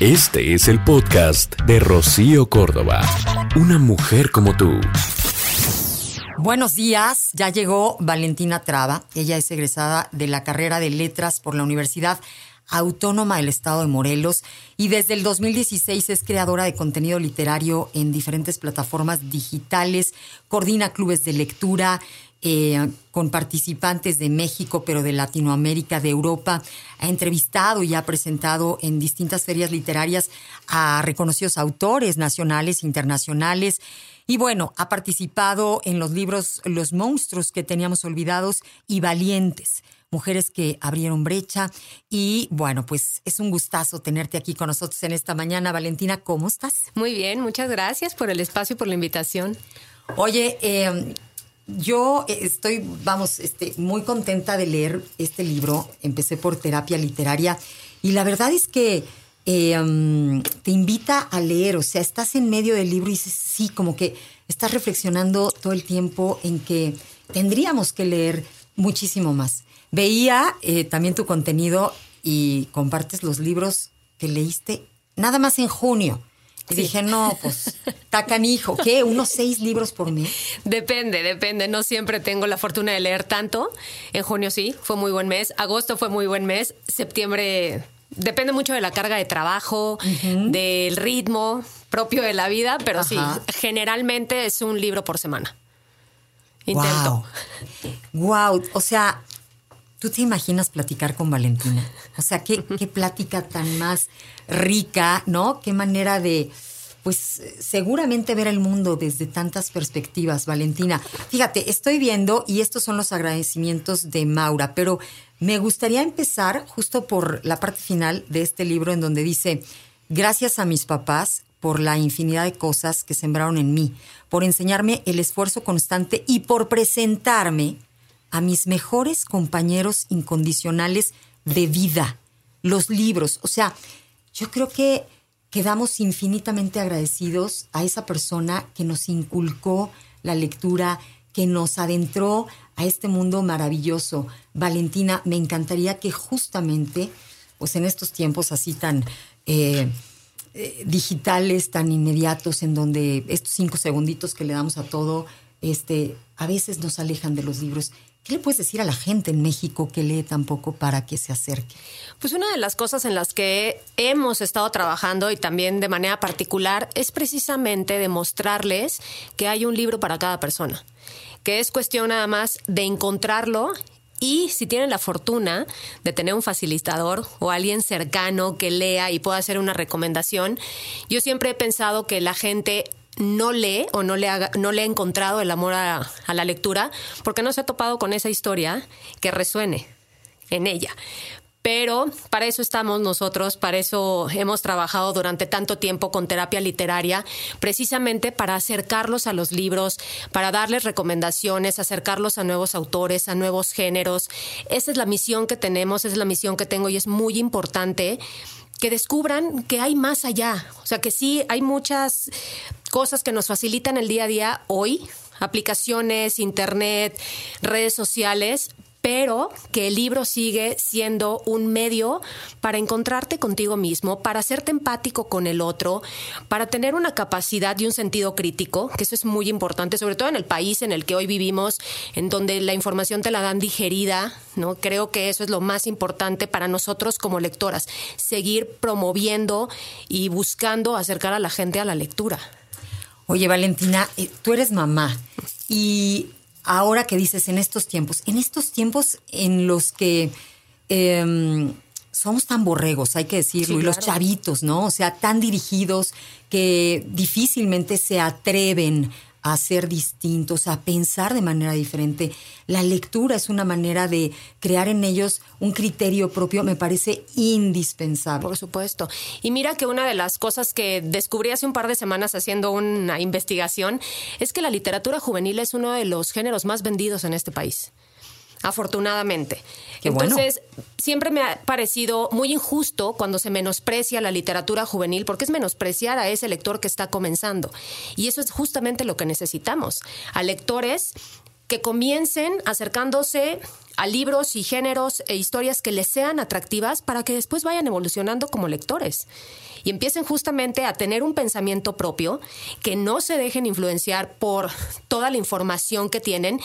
Este es el podcast de Rocío Córdoba, una mujer como tú. Buenos días, ya llegó Valentina Traba. Ella es egresada de la carrera de Letras por la Universidad Autónoma del Estado de Morelos y desde el 2016 es creadora de contenido literario en diferentes plataformas digitales, coordina clubes de lectura con participantes de México, pero de Latinoamérica, de Europa. Ha entrevistado y ha presentado en distintas ferias literarias a reconocidos autores nacionales e internacionales. Y bueno, ha participado en los libros Los monstruos que teníamos olvidados y Valientes, mujeres que abrieron brecha. Y bueno, pues es un gustazo tenerte aquí con nosotros en esta mañana. Valentina, ¿cómo estás? Muy bien, muchas gracias por el espacio y por la invitación. Oye, yo estoy, muy contenta de leer este libro. Empecé por Terapia Literaria y la verdad es que te invita a leer. O sea, estás en medio del libro y dices, sí, como que estás reflexionando todo el tiempo en que tendríamos que leer muchísimo más. Veía también tu contenido y compartes los libros que leíste nada más en junio. Y dije, no, pues, está canijo. ¿Qué? ¿Unos 6 libros por mes? Depende. No siempre tengo la fortuna de leer tanto. En junio sí, fue muy buen mes. Agosto fue muy buen mes. Septiembre depende mucho de la carga de trabajo, uh-huh, del ritmo propio de la vida. Pero ajá, sí, generalmente es un libro por semana. Intento. Wow. O sea, ¿tú te imaginas platicar con Valentina? O sea, qué plática tan más rica, ¿no? Qué manera de, pues, seguramente ver el mundo desde tantas perspectivas, Valentina. Fíjate, estoy viendo, y estos son los agradecimientos de Maura, pero me gustaría empezar justo por la parte final de este libro en donde dice, gracias a mis papás por la infinidad de cosas que sembraron en mí, por enseñarme el esfuerzo constante y por presentarme a mis mejores compañeros incondicionales de vida, los libros. O sea, yo creo que quedamos infinitamente agradecidos a esa persona que nos inculcó la lectura, que nos adentró a este mundo maravilloso. Valentina, me encantaría que justamente, pues en estos tiempos así tan digitales, tan inmediatos, en donde estos 5 segunditos que le damos a todo, a veces nos alejan de los libros. ¿Qué le puedes decir a la gente en México que lee tan poco para que se acerque? Pues una de las cosas en las que hemos estado trabajando y también de manera particular es precisamente demostrarles que hay un libro para cada persona, que es cuestión nada más de encontrarlo. Y si tienen la fortuna de tener un facilitador o alguien cercano que lea y pueda hacer una recomendación, yo siempre he pensado que la gente no lee o no le ha encontrado el amor a la lectura porque no se ha topado con esa historia que resuene en ella. Pero para eso estamos nosotros, para eso hemos trabajado durante tanto tiempo con Terapia Literaria, precisamente para acercarlos a los libros, para darles recomendaciones, acercarlos a nuevos autores, a nuevos géneros. Esa es la misión que tenemos, esa es la misión que tengo y es muy importante que descubran que hay más allá. O sea, que sí hay muchas cosas que nos facilitan el día a día hoy, aplicaciones, internet, redes sociales, pero que el libro sigue siendo un medio para encontrarte contigo mismo, para hacerte empático con el otro, para tener una capacidad y un sentido crítico, que eso es muy importante, sobre todo en el país en el que hoy vivimos, en donde la información te la dan digerida, ¿no? Creo que eso es lo más importante para nosotros como lectoras, seguir promoviendo y buscando acercar a la gente a la lectura. Oye, Valentina, tú eres mamá y ahora que dices en estos tiempos en los que somos tan borregos, hay que decirlo, sí, y claro, los chavitos, ¿no? O sea, tan dirigidos que difícilmente se atreven a ser distintos, a pensar de manera diferente. La lectura es una manera de crear en ellos un criterio propio, me parece indispensable. Por supuesto. Y mira que una de las cosas que descubrí hace un par de semanas haciendo una investigación es que la literatura juvenil es uno de los géneros más vendidos en este país. Afortunadamente. Qué entonces, bueno. Siempre me ha parecido muy injusto cuando se menosprecia la literatura juvenil, porque es menospreciar a ese lector que está comenzando. Y eso es justamente lo que necesitamos, a lectores que comiencen acercándose a libros y géneros e historias que les sean atractivas para que después vayan evolucionando como lectores y empiecen justamente a tener un pensamiento propio, que no se dejen influenciar por toda la información que tienen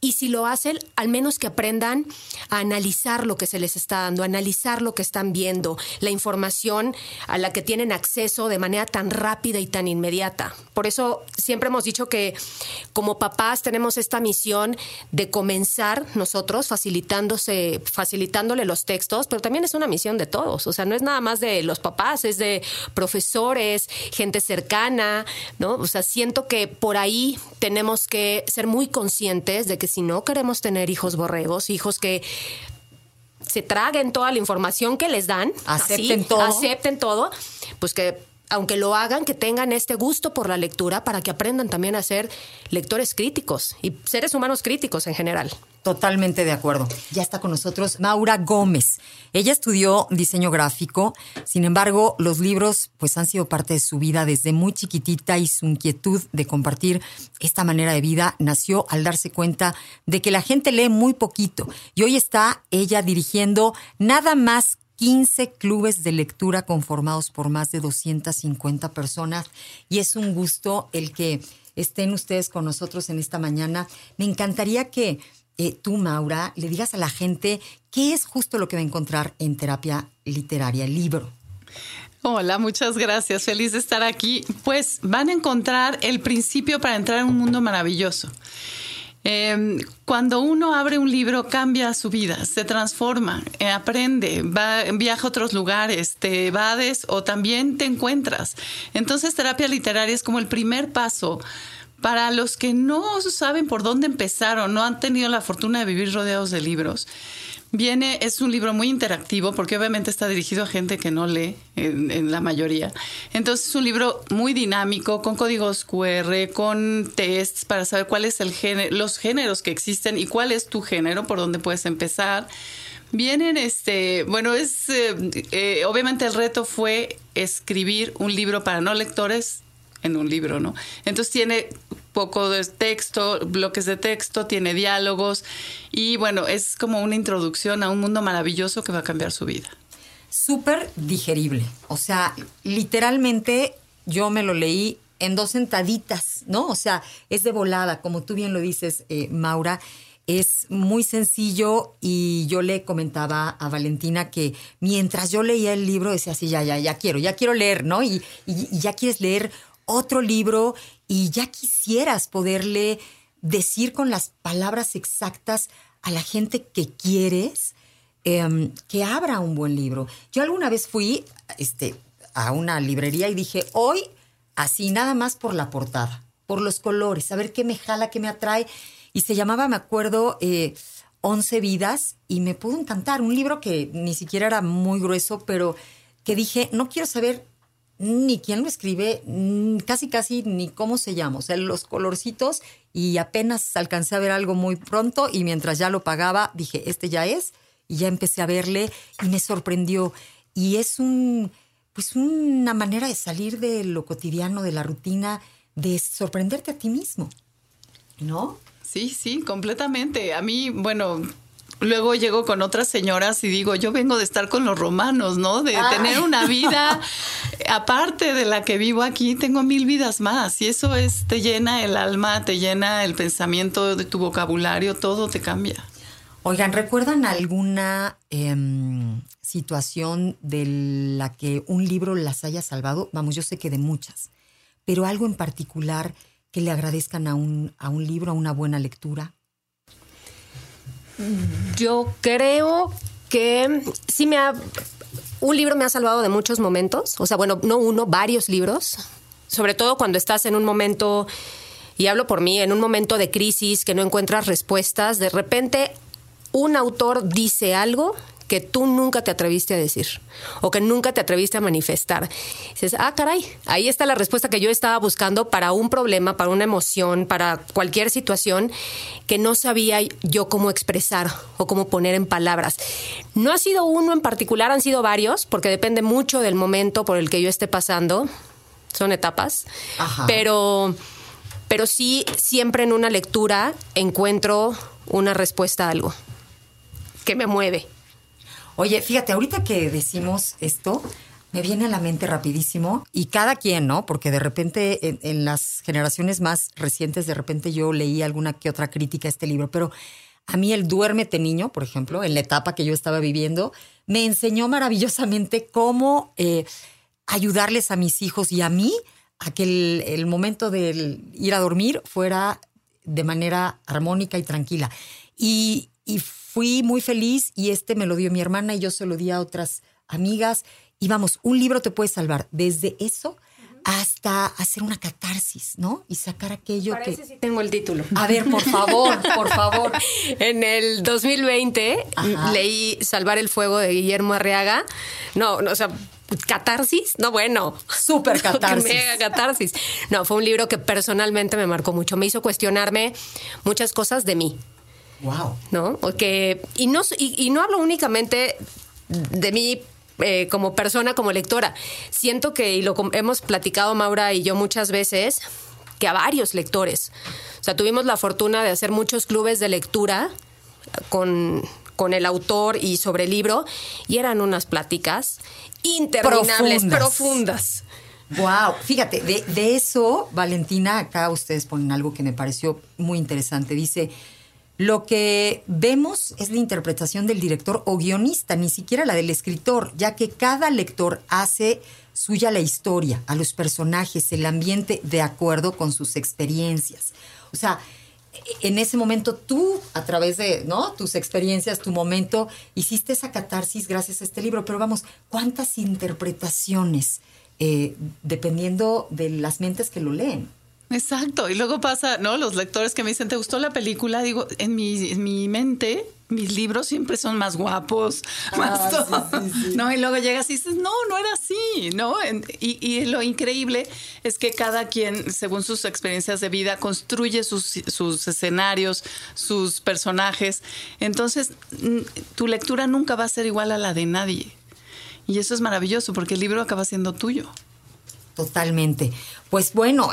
y si lo hacen, al menos que aprendan a analizar lo que se les está dando, a analizar lo que están viendo, la información a la que tienen acceso de manera tan rápida y tan inmediata. Por eso siempre hemos dicho que como papás tenemos esta misión de comenzar nosotros facilitándole los textos, pero también es una misión de todos. O sea, no es nada más de los papás, es de profesores, gente cercana, ¿no? O sea, siento que por ahí tenemos que ser muy conscientes de que si no queremos tener hijos borregos, hijos que se traguen toda la información que les dan, acepten todo, pues que aunque lo hagan, que tengan este gusto por la lectura para que aprendan también a ser lectores críticos y seres humanos críticos en general. Totalmente de acuerdo. Ya está con nosotros Maura Gómez. Ella estudió diseño gráfico, sin embargo, los libros pues han sido parte de su vida desde muy chiquitita y su inquietud de compartir esta manera de vida nació al darse cuenta de que la gente lee muy poquito y hoy está ella dirigiendo nada más 15 clubes de lectura conformados por más de 250 personas y es un gusto el que estén ustedes con nosotros en esta mañana. Me encantaría que tú, Maura, le digas a la gente qué es justo lo que va a encontrar en Terapia Literaria, el libro. Hola, muchas gracias. Feliz de estar aquí. Pues van a encontrar el principio para entrar en un mundo maravilloso. Cuando uno abre un libro cambia su vida, se transforma, aprende, viaja a otros lugares, te evades o también te encuentras. Entonces terapia literaria es como el primer paso para los que no saben por dónde empezar o no han tenido la fortuna de vivir rodeados de libros. Es un libro muy interactivo porque obviamente está dirigido a gente que no lee en la mayoría. Entonces es un libro muy dinámico, con códigos QR, con tests para saber cuál es los géneros que existen y cuál es tu género, por dónde puedes empezar. Obviamente el reto fue escribir un libro para no lectores en un libro, ¿no? Entonces tiene poco de texto, bloques de texto, tiene diálogos y bueno, es como una introducción a un mundo maravilloso que va a cambiar su vida. Súper digerible, o sea, literalmente yo me lo leí en 2 sentaditas, ¿no? O sea, es de volada, como tú bien lo dices, Maura. Es muy sencillo y yo le comentaba a Valentina que mientras yo leía el libro decía así, ya quiero leer, ¿no? Y ya quieres leer otro libro y ya quisieras poderle decir con las palabras exactas a la gente que quieres que abra un buen libro. Yo alguna vez fui a una librería y dije, hoy así nada más por la portada, por los colores, a ver qué me jala, qué me atrae. Y se llamaba, me acuerdo, 11 Vidas y me pudo encantar. Un libro que ni siquiera era muy grueso, pero que dije, no quiero saber ni quién lo escribe, casi ni cómo se llama. O sea, los colorcitos y apenas alcancé a ver algo muy pronto y mientras ya lo pagaba dije, este ya es, y ya empecé a verle y me sorprendió. Y es una manera de salir de lo cotidiano, de la rutina, de sorprenderte a ti mismo, ¿no? Sí, completamente. A mí, bueno, luego llego con otras señoras y digo, yo vengo de estar con los romanos, ¿no? De tener una vida aparte de la que vivo aquí, tengo 1000 vidas más. Y eso te llena el alma, te llena el pensamiento, de tu vocabulario, todo te cambia. Oigan, ¿recuerdan alguna situación de la que un libro las haya salvado? Vamos, yo sé que de muchas, pero algo en particular que le agradezcan a un libro, a una buena lectura. Yo creo que sí un libro me ha salvado de muchos momentos. O sea, bueno, no uno, varios libros. Sobre todo cuando estás en un momento y hablo por mí, en un momento de crisis que no encuentras respuestas, de repente un autor dice algo que tú nunca te atreviste a decir o que nunca te atreviste a manifestar. Y dices, ah, caray, ahí está la respuesta que yo estaba buscando para un problema, para una emoción, para cualquier situación que no sabía yo cómo expresar o cómo poner en palabras. No ha sido uno en particular, han sido varios, porque depende mucho del momento por el que yo esté pasando. Son etapas. Ajá. Pero sí, siempre en una lectura encuentro una respuesta a algo que me mueve. Oye, fíjate, ahorita que decimos esto, me viene a la mente rapidísimo, y cada quien, ¿no? Porque de repente en las generaciones más recientes, de repente yo leí alguna que otra crítica a este libro, pero a mí el Duérmete Niño, por ejemplo, en la etapa que yo estaba viviendo, me enseñó maravillosamente cómo ayudarles a mis hijos y a mí a que el momento de ir a dormir fuera de manera armónica y tranquila. Y fui muy feliz, y este me lo dio mi hermana y yo se lo di a otras amigas. Y vamos, un libro te puede salvar desde eso hasta hacer una catarsis, ¿no? Y sacar aquello para que... Parece si tengo el título. A ver, por favor, por favor. En el 2020 leí Salvar el fuego de Guillermo Arriaga. No, o sea... ¿Catarsis? No, bueno. Súper catarsis. Mega catarsis. No, fue un libro que personalmente me marcó mucho. Me hizo cuestionarme muchas cosas de mí. Wow. ¿No? Porque, y no hablo únicamente de mí como persona, como lectora. Siento que, y lo hemos platicado Maura y yo muchas veces, que a varios lectores. O sea, tuvimos la fortuna de hacer muchos clubes de lectura con el autor y sobre el libro, y eran unas pláticas interminables, profundas. Wow, fíjate, de eso, Valentina, acá ustedes ponen algo que me pareció muy interesante. Dice, lo que vemos es la interpretación del director o guionista, ni siquiera la del escritor, ya que cada lector hace suya la historia, a los personajes, el ambiente, de acuerdo con sus experiencias. O sea, en ese momento tú, a través de, ¿no?, tus experiencias, tu momento, hiciste esa catarsis gracias a este libro. Pero vamos, ¿cuántas interpretaciones dependiendo de las mentes que lo leen? Exacto. Y luego pasa, ¿no?, los lectores que me dicen, ¿te gustó la película? Digo, en mi mente... mis libros siempre son más guapos, más todo, sí. ¿no? Y luego llegas y dices, no era así, ¿no? Y lo increíble es que cada quien, según sus experiencias de vida, construye sus escenarios, sus personajes. Entonces, tu lectura nunca va a ser igual a la de nadie. Y eso es maravilloso, porque el libro acaba siendo tuyo. Totalmente. Pues bueno,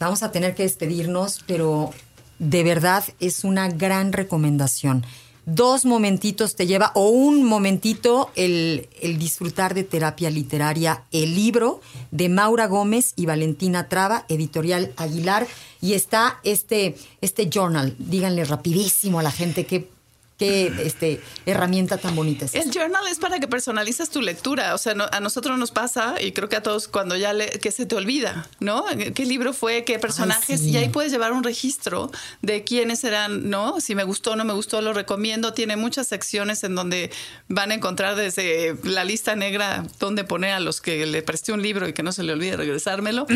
vamos a tener que despedirnos, pero... de verdad, es una gran recomendación. 2 momentitos te lleva, o un momentito, el disfrutar de Terapia Literaria, el libro de Maura Gómez y Valentina Traba, Editorial Aguilar. Y está este journal. Díganle rapidísimo a la gente qué herramienta tan bonita es. El journal es para que personalices tu lectura. O sea, a nosotros nos pasa, y creo que a todos, cuando ya que se te olvida, ¿no? ¿Qué libro fue? ¿Qué personajes? Ay, sí. Y ahí puedes llevar un registro de quiénes eran, ¿no? Si me gustó, no me gustó, lo recomiendo. Tiene muchas secciones en donde van a encontrar desde la lista negra donde poner a los que le presté un libro y que no se le olvide regresármelo,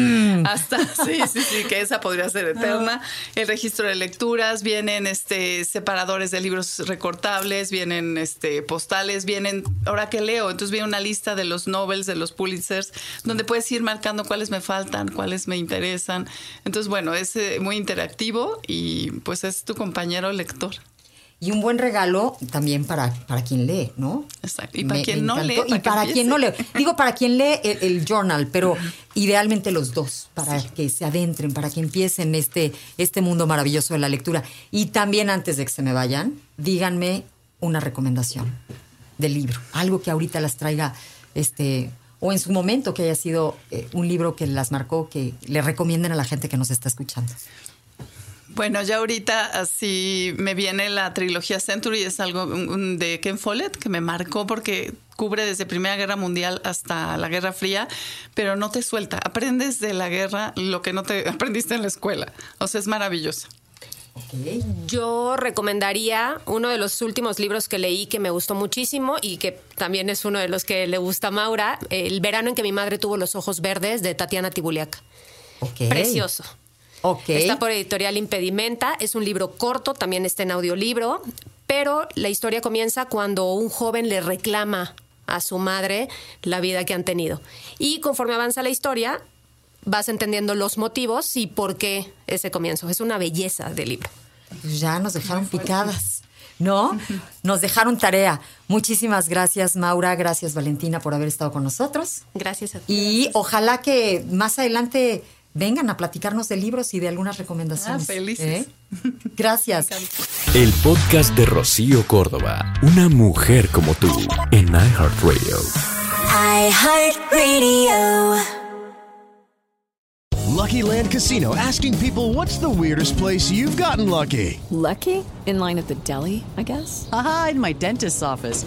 hasta, sí, que esa podría ser eterna. El registro de lecturas, vienen separadores de libros recortables, vienen postales, vienen ahora que leo, entonces viene una lista de los Nobels, de los Pulitzers, donde puedes ir marcando cuáles me faltan, cuáles me interesan. Entonces, bueno, es muy interactivo y pues es tu compañero lector. Y un buen regalo también para quien lee, ¿no? Exacto. Y para quien no lee. Y para quien no lee. Digo, para quien lee el journal, pero idealmente los dos, para que se adentren, para que empiecen este mundo maravilloso de la lectura. Y también, antes de que se me vayan, díganme una recomendación del libro. Algo que ahorita las traiga, o en su momento que haya sido un libro que las marcó, que le recomienden a la gente que nos está escuchando. Bueno, ya ahorita así me viene la trilogía Century, es algo de Ken Follett que me marcó porque cubre desde Primera Guerra Mundial hasta la Guerra Fría, pero no te suelta. Aprendes de la guerra lo que no te aprendiste en la escuela. O sea, es maravilloso. Okay. Yo recomendaría uno de los últimos libros que leí que me gustó muchísimo y que también es uno de los que le gusta a Maura, El verano en que mi madre tuvo los ojos verdes, de Tatiana Tibuliaca. Okay. Precioso. Okay. Está por Editorial Impedimenta. Es un libro corto, también está en audiolibro, pero la historia comienza cuando un joven le reclama a su madre la vida que han tenido. Y conforme avanza la historia, vas entendiendo los motivos y por qué ese comienzo. Es una belleza de libro. Ya nos dejaron picadas, ¿no? Nos dejaron tarea. Muchísimas gracias, Maura. Gracias, Valentina, por haber estado con nosotros. Gracias a ti. Y ojalá que más adelante vengan a platicarnos de libros y de algunas recomendaciones. Ah, felices. ¿Eh? Gracias. El podcast de Rocío Córdoba, una mujer como tú, en iHeartRadio. iHeartRadio. Lucky Land Casino, asking people, what's the weirdest place you've gotten lucky? Lucky? In line at the deli, I guess? Aha, in my dentist's office.